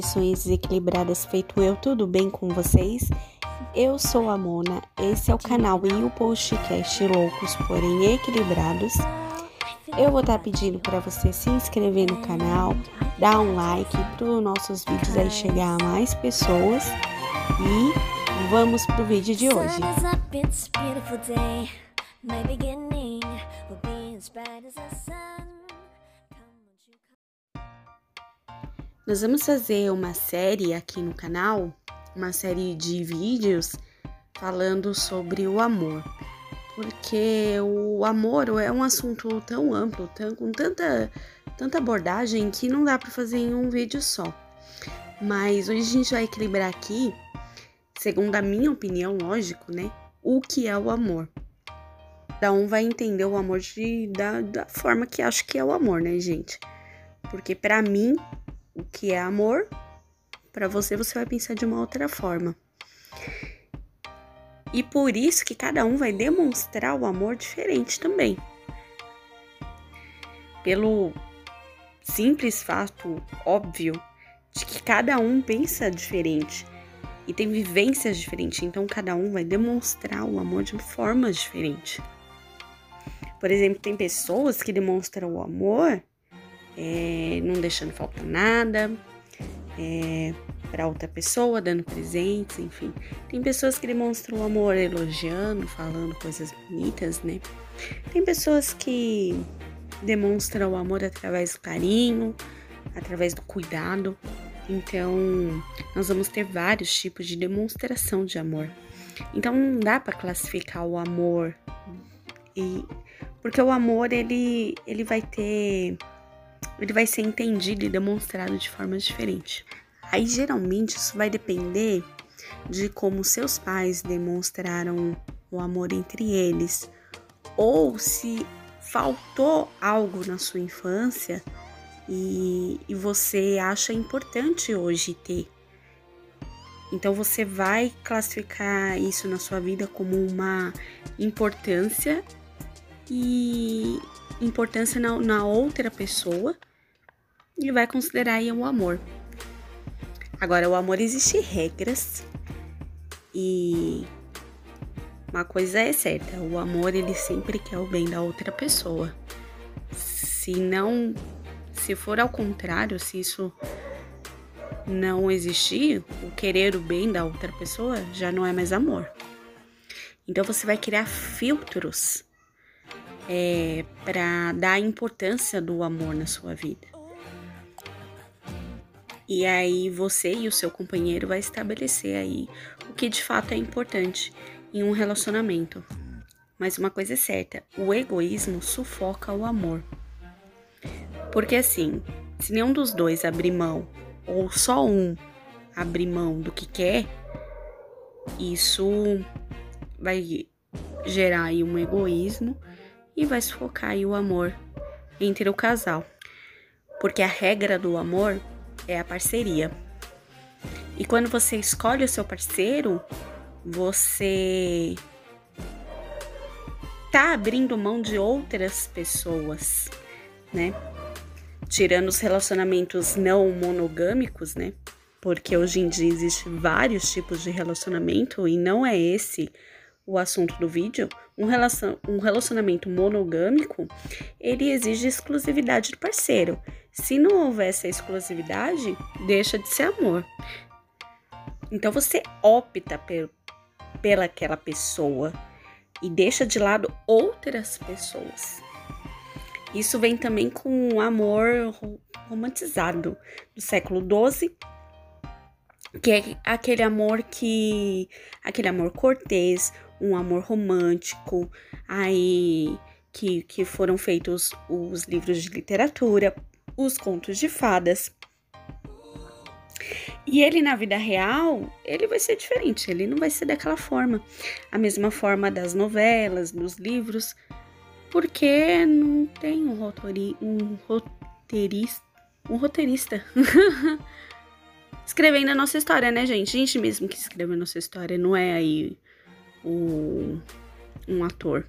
pessoinhas desequilibradas feito eu, tudo bem com vocês? Eu sou a Mona, esse é o canal e o podcast Loucos Porém Equilibrados. Eu vou estar pedindo para você se inscrever no canal, dar um like para os nossos vídeos aí chegar a mais pessoas. E vamos pro vídeo de hoje. Nós vamos fazer uma série aqui no canal, uma série de vídeos falando sobre o amor, porque o amor é um assunto tão amplo, com tanta abordagem que não dá para fazer em um vídeo só. Mas hoje a gente vai equilibrar aqui, segundo a minha opinião, lógico, né, o que é o amor. Cada um vai entender o amor da forma que acha que é o amor, né, gente? Porque para mim o que é amor, para você vai pensar de uma outra forma. E por isso que cada um vai demonstrar o amor diferente também. Pelo simples fato óbvio de que cada um pensa diferente e tem vivências diferentes, então cada um vai demonstrar o amor de forma diferente. Por exemplo, tem pessoas que demonstram o amor não deixando faltar nada para outra pessoa, dando presentes, enfim. Tem pessoas que demonstram o amor elogiando, falando coisas bonitas, né? Tem pessoas que demonstram o amor através do carinho, através do cuidado. Então, nós vamos ter vários tipos de demonstração de amor. Então, não dá para classificar o amor, porque o amor ele vai ser entendido e demonstrado de forma diferente. Aí, geralmente, isso vai depender de como seus pais demonstraram o amor entre eles, ou se faltou algo na sua infância e você acha importante hoje ter. Então, você vai classificar isso na sua vida como uma importância e importância na outra pessoa e vai considerar aí o amor. Agora, o amor existe regras e uma coisa é certa, o amor ele sempre quer o bem da outra pessoa. Se for ao contrário, se isso não existir, o querer o bem da outra pessoa já não é mais amor. Então você vai criar filtros para dar importância do amor na sua vida. E aí você e o seu companheiro vai estabelecer aí o que de fato é importante em um relacionamento. Mas uma coisa é certa, o egoísmo sufoca o amor. Porque assim, se nenhum dos dois abrir mão, ou só um abrir mão do que quer, isso vai gerar aí um egoísmo e vai sufocar aí o amor entre o casal. Porque a regra do amor é a parceria. E quando você escolhe o seu parceiro, você tá abrindo mão de outras pessoas, né? Tirando os relacionamentos não monogâmicos, né? Porque hoje em dia existem vários tipos de relacionamento e não é esse o assunto do vídeo. Um relacionamento monogâmico, ele exige exclusividade do parceiro. Se não houver essa exclusividade, deixa de ser amor. Então você opta pela aquela pessoa e deixa de lado outras pessoas. Isso vem também com o amor romantizado do século XII, que é aquele amor cortês, um amor romântico, aí que foram feitos os livros de literatura, os contos de fadas. E ele na vida real, ele vai ser diferente, ele não vai ser daquela forma, a mesma forma das novelas, dos livros, porque não tem um roteirista escrevendo a nossa história, né, gente? A gente mesmo que escreve a nossa história, não é aí um ator.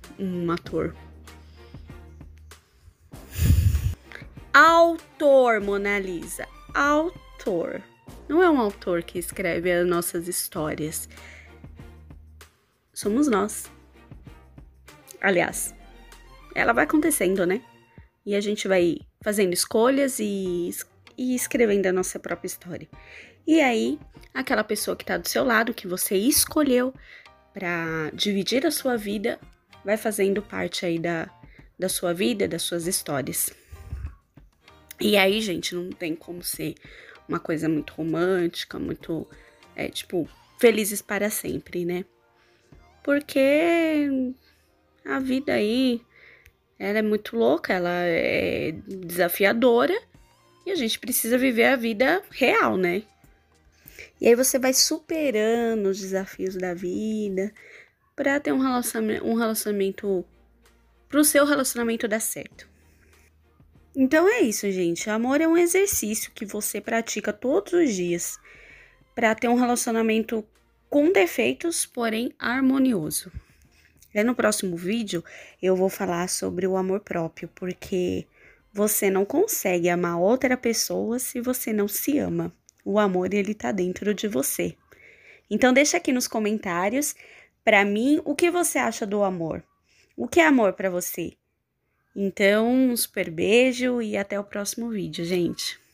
Autor, Mona Lisa. Autor. não é um autor que escreve as nossas histórias. Somos nós. Aliás, ela vai acontecendo, né? E a gente vai fazendo escolhas e escrevendo a nossa própria história. E aí, aquela pessoa que tá do seu lado, que você escolheu para dividir a sua vida, vai fazendo parte aí da sua vida, das suas histórias. E aí, gente, não tem como ser uma coisa muito romântica, muito, felizes para sempre, né? Porque a vida aí, ela é muito louca, ela é desafiadora e a gente precisa viver a vida real, né? E aí você vai superando os desafios da vida para ter um relacionamento pro seu relacionamento dar certo. Então é isso, gente. Amor é um exercício que você pratica todos os dias para ter um relacionamento com defeitos, porém harmonioso. E no próximo vídeo eu vou falar sobre o amor próprio, porque você não consegue amar outra pessoa se você não se ama. O amor, ele tá dentro de você. Então deixa aqui nos comentários para mim o que você acha do amor. O que é amor para você? Então, um super beijo e até o próximo vídeo, gente.